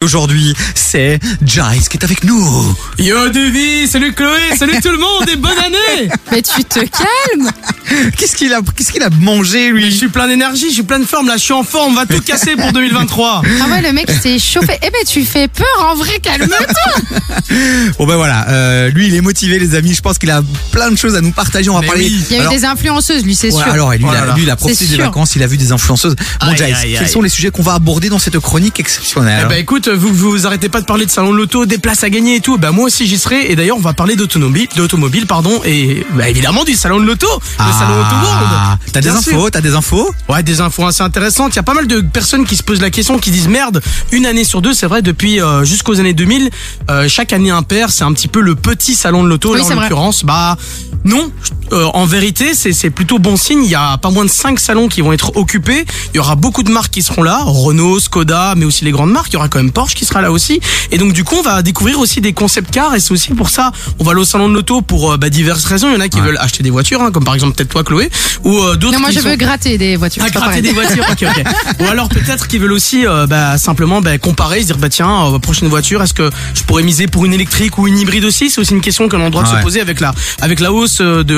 Aujourd'hui, c'est Gice qui est avec nous. Yo Devi, salut Chloé, salut tout le monde et bonne année. Mais tu te calmes. Qu'est-ce qu'il a mangé lui? Je suis plein d'énergie, je suis plein de forme là, je suis en forme, on va tout casser pour 2023. Ah ouais, le mec s'est chauffé. Eh ben tu fais peur en vrai, calme-toi. Bon ben voilà, lui il est motivé les amis, je pense qu'il a plein de choses à nous partager, on va parler. Oui. Il y a eu des influenceuses lui, c'est ouais, sûr. Alors lui il a profité des vacances, il a vu des influenceuses. Bon Gice, quels sont les sujets qu'on va aborder dans cette chronique exceptionnelle? Eh ben écoute, vous arrêtez pas de parler de salon de l'auto, des places à gagner et tout. Bah moi aussi j'y serai. Et d'ailleurs on va parler d'automobile pardon. Et bah évidemment du salon de l'auto, le salon Auto World. T'as des infos? Ouais, des infos assez intéressantes. Il y a pas mal de personnes qui se posent la question, qui disent merde, une année sur deux, c'est vrai depuis jusqu'aux années 2000, chaque année impaire, c'est un petit peu le petit salon de l'auto. Oui, en l'occurrence, bah non. En vérité, c'est plutôt bon signe. Il y a pas moins de 5 salons qui vont être occupés. Il y aura beaucoup de marques qui seront là, Renault, Skoda, mais aussi les grandes marques. Il y aura quand même Porsche qui sera là aussi. Et donc du coup, on va découvrir aussi des concept cars. Et c'est aussi pour ça, on va aller au salon de l'auto pour diverses raisons. Il y en a qui veulent acheter des voitures, comme par exemple peut-être toi Chloé, ou d'autres. Non, moi je veux gratter des voitures. Ah, gratter des voitures. Ok. Ou alors peut-être qu'ils veulent aussi simplement comparer, se dire tiens, prochaine voiture, est-ce que je pourrais miser pour une électrique ou une hybride aussi? C'est aussi une question que l'on a le droit de se poser avec la hausse du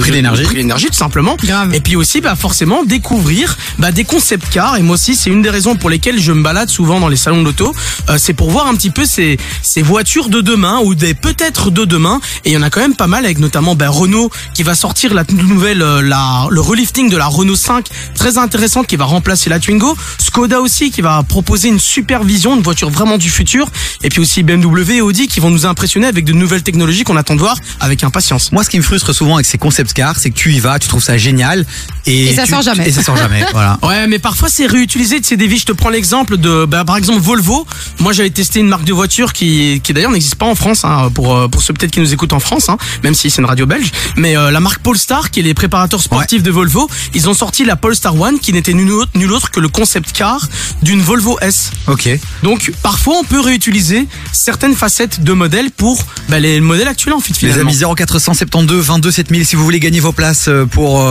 prix de l'énergie tout simplement. Grave. Et puis aussi forcément découvrir des concept cars. Et moi aussi c'est une des raisons pour lesquelles je me balade souvent dans les salons de l'auto, c'est pour voir un petit peu ces voitures de demain ou des peut-être de demain. Et il y en a quand même pas mal, avec notamment Renault qui va sortir la nouvelle le relifting de la Renault 5 très intéressante qui va remplacer la Twingo. Skoda aussi qui va proposer une super vision, une voiture vraiment du futur. Et puis aussi BMW et Audi qui vont nous impressionner avec de nouvelles technologies qu'on attend de voir avec impatience. Moi ce qui me frustre souvent avec ces concept cars, c'est que tu y vas, tu trouves ça génial et ça sort jamais. Voilà. Ouais, mais parfois c'est réutilisé. C'est Devi, je te prends l'exemple de par exemple Volvo. Moi j'avais testé une marque de voiture qui d'ailleurs n'existe pas en France, pour ceux peut-être qui nous écoutent en France, même si c'est une radio belge, mais la marque Polestar qui est les préparateurs sportifs de Volvo, ils ont sorti la Polestar 1 qui n'était nul autre que le concept car d'une Volvo S. OK. Donc parfois on peut réutiliser certaines facettes de modèles pour les modèles actuels en fait finalement. Les amis, 0472 22 7000 si vous voulez gagner vos places pour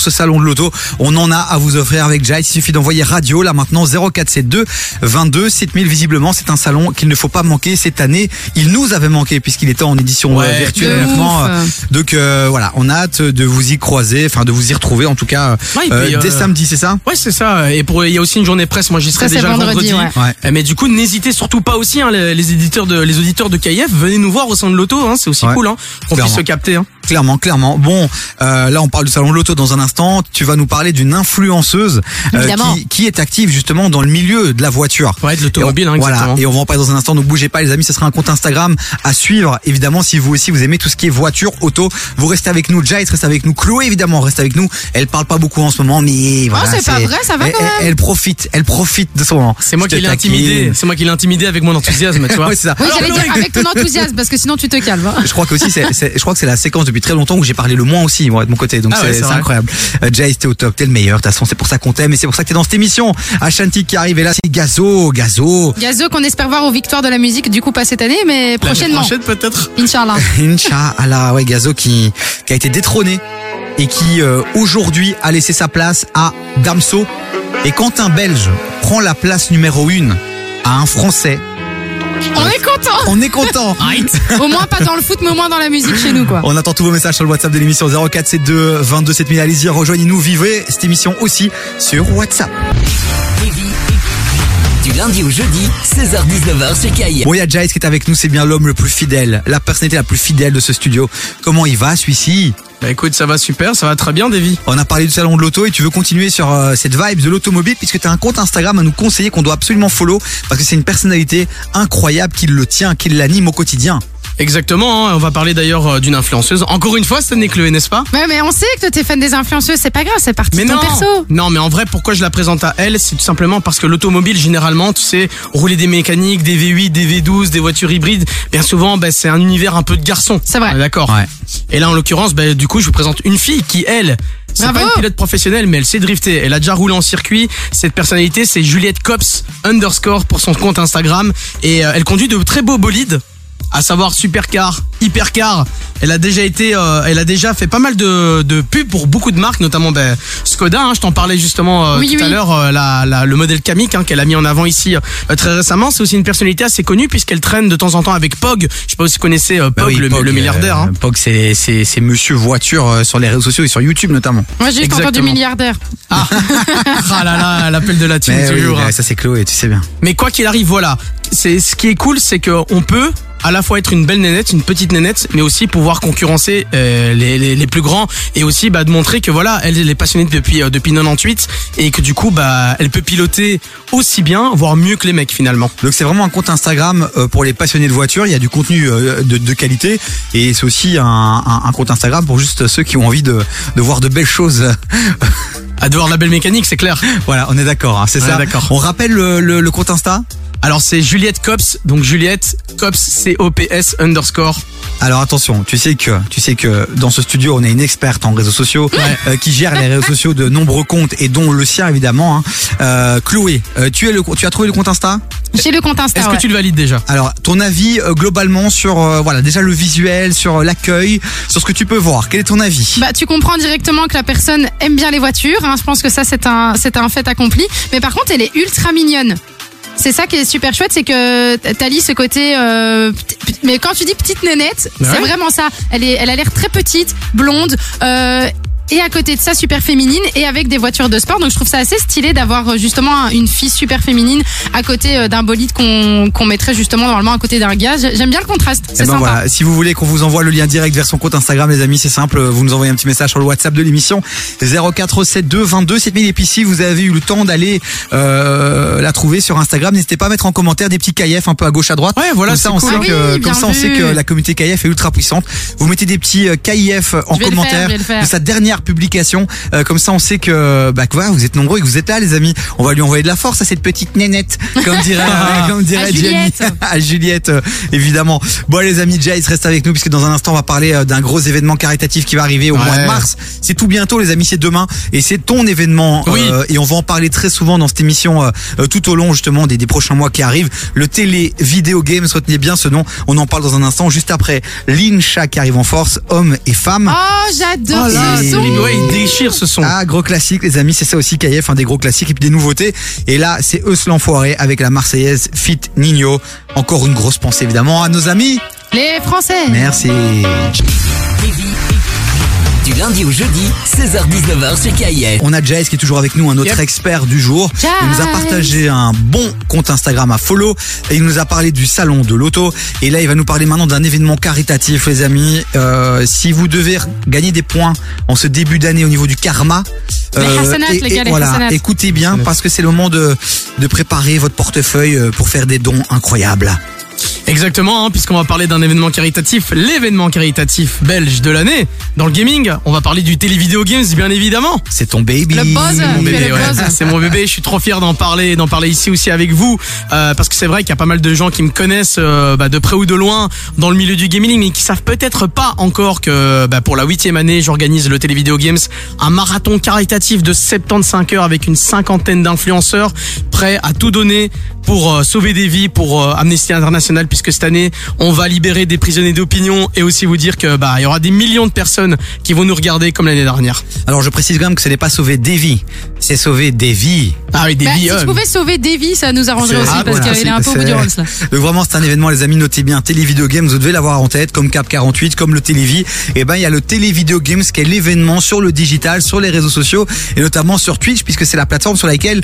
ce salon de l'auto, on en a à vous offrir avec Gice. Il suffit d'envoyer radio là maintenant, 0472 22 7000. Visiblement c'est un salon qu'il ne faut pas manquer cette année. Il nous avait manqué puisqu'il était en édition virtuelle. Donc voilà, on a hâte de vous y croiser, enfin de vous y retrouver en tout cas dès samedi, c'est ça? Ouais, c'est ça. Et il y a aussi une journée presse, moi j'y serai déjà vendredi. Ouais. Mais du coup n'hésitez surtout pas aussi les auditeurs de K.I.F, venez nous voir au salon de l'auto, c'est aussi cool qu'on puisse se capter. Clairement. Bon, là on parle du salon de l'auto dans un instant. Tu vas nous parler d'une influenceuse qui est active justement dans le milieu de la voiture. Ouais, de l'automobile. Voilà. Et on va en parler dans un instant. Donc bougez pas les amis, ce sera un compte Instagram à suivre. Évidemment, si vous aussi vous aimez tout ce qui est voiture, auto, vous restez avec nous. Gice reste avec nous. Chloé évidemment reste avec nous. Elle parle pas beaucoup en ce moment, mais voilà. Oh, c'est pas vrai, ça va quand même. Elle profite de son moment. C'est moi qui l'ai intimidée. C'est moi qui l'ai intimidée avec mon enthousiasme, tu vois. Oui, c'est ça. Oui, j'allais dire avec ton enthousiasme parce que sinon tu te calmes. Je crois que aussi je crois que c'est la séquence depuis très longtemps où j'ai parlé le moins aussi, moi de mon côté, donc c'est incroyable. Gice, t'es au top, t'es le meilleur, de toute façon c'est pour ça qu'on t'aime et c'est pour ça que t'es dans cette émission. Ashanti qui arrive et là c'est Gazo qu'on espère voir aux victoires de la musique du coup pas cette année mais prochainement. Prochaine peut-être. Inch'Allah, ouais, Gazo qui a été détrôné et qui aujourd'hui a laissé sa place à Damso. Et quand un Belge prend la place numéro 1 à un Français, On est content. Au moins pas dans le foot, mais au moins dans la musique chez nous, quoi. On attend tous vos messages sur le WhatsApp de l'émission 0472 22 7000. Allez-y, rejoignez-nous, vivez cette émission aussi sur WhatsApp. Du lundi au jeudi, 16h-19h chez K.I.F. Bon, il y a Gice qui est avec nous, c'est bien l'homme le plus fidèle, la personnalité la plus fidèle de ce studio. Comment il va celui-ci? Bah écoute, ça va super, ça va très bien Devi. On a parlé du salon de l'auto et tu veux continuer sur cette vibe de l'automobile puisque tu as un compte Instagram à nous conseiller qu'on doit absolument follow parce que c'est une personnalité incroyable qui le tient, qui l'anime au quotidien. Exactement, on va parler d'ailleurs d'une influenceuse. Encore une fois, cette année Chloé, n'est-ce pas? Ouais, mais on sait que t'es fan des influenceuses, c'est pas grave, c'est parti de ton perso. Non, mais en vrai, pourquoi je la présente à elle? C'est tout simplement parce que l'automobile, généralement, tu sais, rouler des mécaniques, des V8, des V12, des voitures hybrides, bien souvent, c'est un univers un peu de garçon. C'est vrai. Ah, d'accord. Ouais. Et là, en l'occurrence, du coup, je vous présente une fille qui, elle... C'est pas une pilote professionnelle, mais elle sait drifter. Elle a déjà roulé en circuit. Cette personnalité, c'est Juliette Copps _ pour son compte Instagram. Et elle conduit de très beaux bolides. à savoir Supercar, Hypercar. Elle a déjà fait pas mal de pubs pour beaucoup de marques, notamment Skoda, je t'en parlais justement à l'heure, le modèle Kamiq qu'elle a mis en avant ici très récemment. C'est aussi une personnalité assez connue puisqu'elle traîne de temps en temps avec Pog. Je sais pas si vous connaissez Pog, le milliardaire. Pog, c'est monsieur voiture sur les réseaux sociaux et sur YouTube notamment. Moi j'ai juste entendu milliardaire. Ah là là, l'appel de la thune toujours. Ça c'est Chloé, tu sais bien. Mais quoi qu'il arrive, voilà. Ce qui est cool, c'est qu'on peut à la fois être une belle nénette, une petite nénette, mais aussi pouvoir concurrencer les plus grands, et aussi de montrer que voilà, elle est passionnée depuis 98 et que du coup elle peut piloter aussi bien, voire mieux que les mecs finalement. Donc c'est vraiment un compte Instagram pour les passionnés de voiture. Il y a du contenu de qualité, et c'est aussi un compte Instagram pour juste ceux qui ont envie de voir de belles choses. À devoir de la belle mécanique, c'est clair. Voilà, on est d'accord, c'est ça. On rappelle le compte Insta. Alors c'est Juliette Copps, donc Juliette Copps C-O-P-S _ Alors attention, tu sais que dans ce studio on a une experte en réseaux sociaux qui gère les réseaux sociaux de nombreux comptes et dont le sien évidemment. Chloé, tu as trouvé le compte Insta? J'ai le compte Insta. Est-ce que tu le valides déjà? Alors ton avis globalement sur déjà le visuel, sur l'accueil, sur ce que tu peux voir. Quel est ton avis? Tu comprends directement que la personne aime bien les voitures. Je pense que ça c'est un fait accompli. Mais par contre elle est ultra mignonne. C'est ça qui est super chouette, c'est que Thalie, ce côté... mais quand tu dis petite nénette, c'est vraiment ça. Elle a l'air très petite, blonde... et à côté de ça, super féminine et avec des voitures de sport. Donc je trouve ça assez stylé d'avoir justement une fille super féminine à côté d'un bolide qu'on mettrait justement normalement à côté d'un gars. J'aime bien le contraste, c'est sympa. Voilà. Si vous voulez qu'on vous envoie le lien direct vers son compte Instagram, les amis, c'est simple, vous nous envoyez un petit message sur le WhatsApp de l'émission 0472 22 7000, et puis si vous avez eu le temps d'aller la trouver sur Instagram, n'hésitez pas à mettre en commentaire des petits K.I.F un peu à gauche à droite. Ouais, voilà, comme ça, on, cool. Sait, que, oui, comme ça on sait que la communauté K.I.F est ultra puissante. Vous mettez des petits K.I.F en commentaire de sa dernière publication, comme ça on sait que voilà, vous êtes nombreux et que vous êtes là, les amis. On va lui envoyer de la force à cette petite nénette, comme dirait à Juliette. À Juliette, évidemment. Bon les amis, Jace reste avec nous puisque dans un instant on va parler d'un gros événement caritatif qui va arriver au mois de mars. C'est tout bientôt les amis, c'est demain, et c'est ton événement, et on va en parler très souvent dans cette émission tout au long justement des prochains mois qui arrivent. Le TéléVidéoGames, retenez bien ce nom, on en parle dans un instant, juste après l'Incha qui arrive en force, hommes et femmes. Oh j'adore ça. Il déchire ce son. Ah, gros classique, les amis, c'est ça aussi, K.I.F, un des gros classiques et puis des nouveautés. Et là, c'est Euslan Foiré avec la Marseillaise Fit Nino. Encore une grosse pensée, évidemment, à nos amis, les Français. Merci. Du lundi au jeudi, 16h-19h sur K.I.F. On a Jace qui est toujours avec nous, un autre expert du jour. Jace. Il nous a partagé un bon compte Instagram à follow et il nous a parlé du salon de l'auto. Et là, il va nous parler maintenant d'un événement caritatif, les amis. Si vous devez gagner des points en ce début d'année au niveau du karma, écoutez bien parce que c'est le moment de préparer votre portefeuille pour faire des dons incroyables. Exactement, puisqu'on va parler d'un événement caritatif, l'événement caritatif belge de l'année. Dans le gaming, on va parler du Télévidéo Games, bien évidemment. C'est ton baby. Le buzz. C'est mon bébé, c'est mon bébé. Je suis trop fier d'en parler ici aussi avec vous, parce que c'est vrai qu'il y a pas mal de gens qui me connaissent de près ou de loin dans le milieu du gaming, mais qui savent peut-être pas encore que pour la 8e année, j'organise le Télévidéo Games, un marathon caritatif de 75 heures avec une cinquantaine d'influenceurs prêts à tout donner pour sauver des vies, pour Amnesty International, puisque cette année on va libérer des prisonniers d'opinion, et aussi vous dire que il y aura des millions de personnes qui vont nous regarder comme l'année dernière. Alors je précise quand même que ce n'est pas sauver des vies, c'est sauver des vies. Ah oui, des vies. Si je pouvais sauver des vies, ça nous arrangerait aussi, parce qu'il est un peu au bout du rôle, ça. Donc vraiment c'est un événement, les amis, notez bien Télévideo Games, vous devez l'avoir en tête, comme Cap48, comme le Télévie. Et il y a le Télévideo Games qui est l'événement sur le digital, sur les réseaux sociaux et notamment sur Twitch, puisque c'est la plateforme sur laquelle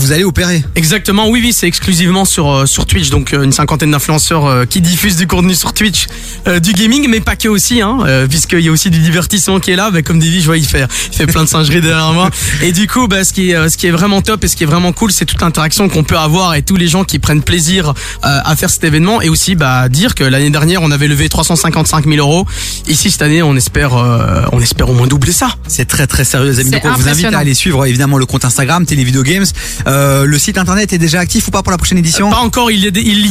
vous allez opérer. Exactement, oui, c'est exclusivement sur Twitch, donc une cinquantaine d'influenceurs qui diffusent du contenu sur Twitch, du gaming, mais pas que aussi, puisqu'il y a aussi du divertissement qui est là, comme Devi, je vois il fait plein de singeries derrière moi, et du coup ce qui est vraiment top et ce qui est vraiment cool, c'est toute l'interaction qu'on peut avoir et tous les gens qui prennent plaisir à faire cet événement, et aussi dire que l'année dernière on avait levé 355 000 euros, ici cette année on espère au moins doubler ça. C'est très très sérieux les amis, donc on vous invite à aller suivre évidemment le compte Instagram Télévideo Games. Le site internet est déjà actif ou pas pour la prochaine édition? Pas encore, il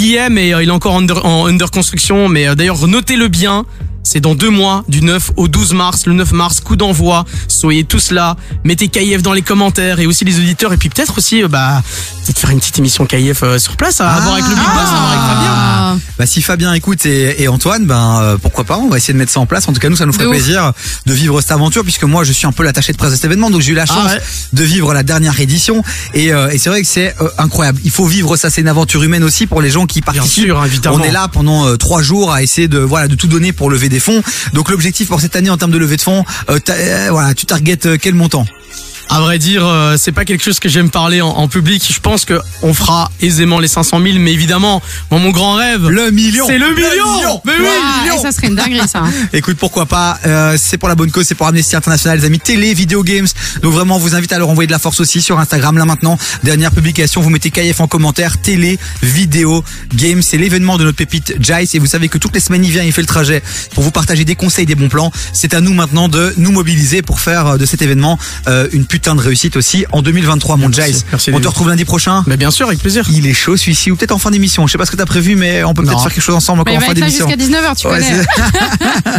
y est, mais il est encore en under construction, mais d'ailleurs notez-le bien. C'est dans 2 mois, du 9 au 12 mars. Le 9 mars, coup d'envoi. Soyez tous là. Mettez K.I.F dans les commentaires et aussi les auditeurs. Et puis peut-être aussi, peut-être faire une petite émission K.I.F sur place, à voir avec le Big Boss, à voir avec Fabien. Si Fabien écoute et Antoine, pourquoi pas, on va essayer de mettre ça en place. En tout cas, nous, ça nous ferait plaisir de vivre cette aventure, puisque moi, je suis un peu l'attaché de presse de cet événement. Donc, j'ai eu la chance de vivre la dernière édition. Et c'est vrai que c'est incroyable. Il faut vivre ça. C'est une aventure humaine aussi pour les gens qui participent. Bien sûr, évidemment. On est là pendant 3 jours à essayer de tout donner pour lever des fonds. Donc, l'objectif pour cette année en termes de levée de fonds, tu targetes quel montant? À vrai dire, c'est pas quelque chose que j'aime parler en public. Je pense que on fera aisément les 500 000, mais évidemment, mon grand rêve, le million, c'est le million. Mais oui, million. Ça serait une dinguerie, ça. Écoute, pourquoi pas. C'est pour la bonne cause, c'est pour Amnesty International, les amis. TéléVidéoGames. Donc vraiment, on vous invite à leur envoyer de la force aussi sur Instagram. Là maintenant, dernière publication, vous mettez K.I.F en commentaire. TéléVidéoGames, c'est l'événement de notre pépite Gice, et vous savez que toutes les semaines il vient, il fait le trajet pour vous partager des conseils, des bons plans. C'est à nous maintenant de nous mobiliser pour faire de cet événement une putain de réussite aussi en 2023, mon Gice. On te retrouve lundi prochain. Mais bien sûr, avec plaisir. Il est chaud celui-ci, ou peut-être en fin d'émission. Je sais pas ce que t'as prévu, mais on peut peut-être faire quelque chose ensemble encore en fin d'émission. Jusqu'à 19h, tu connais.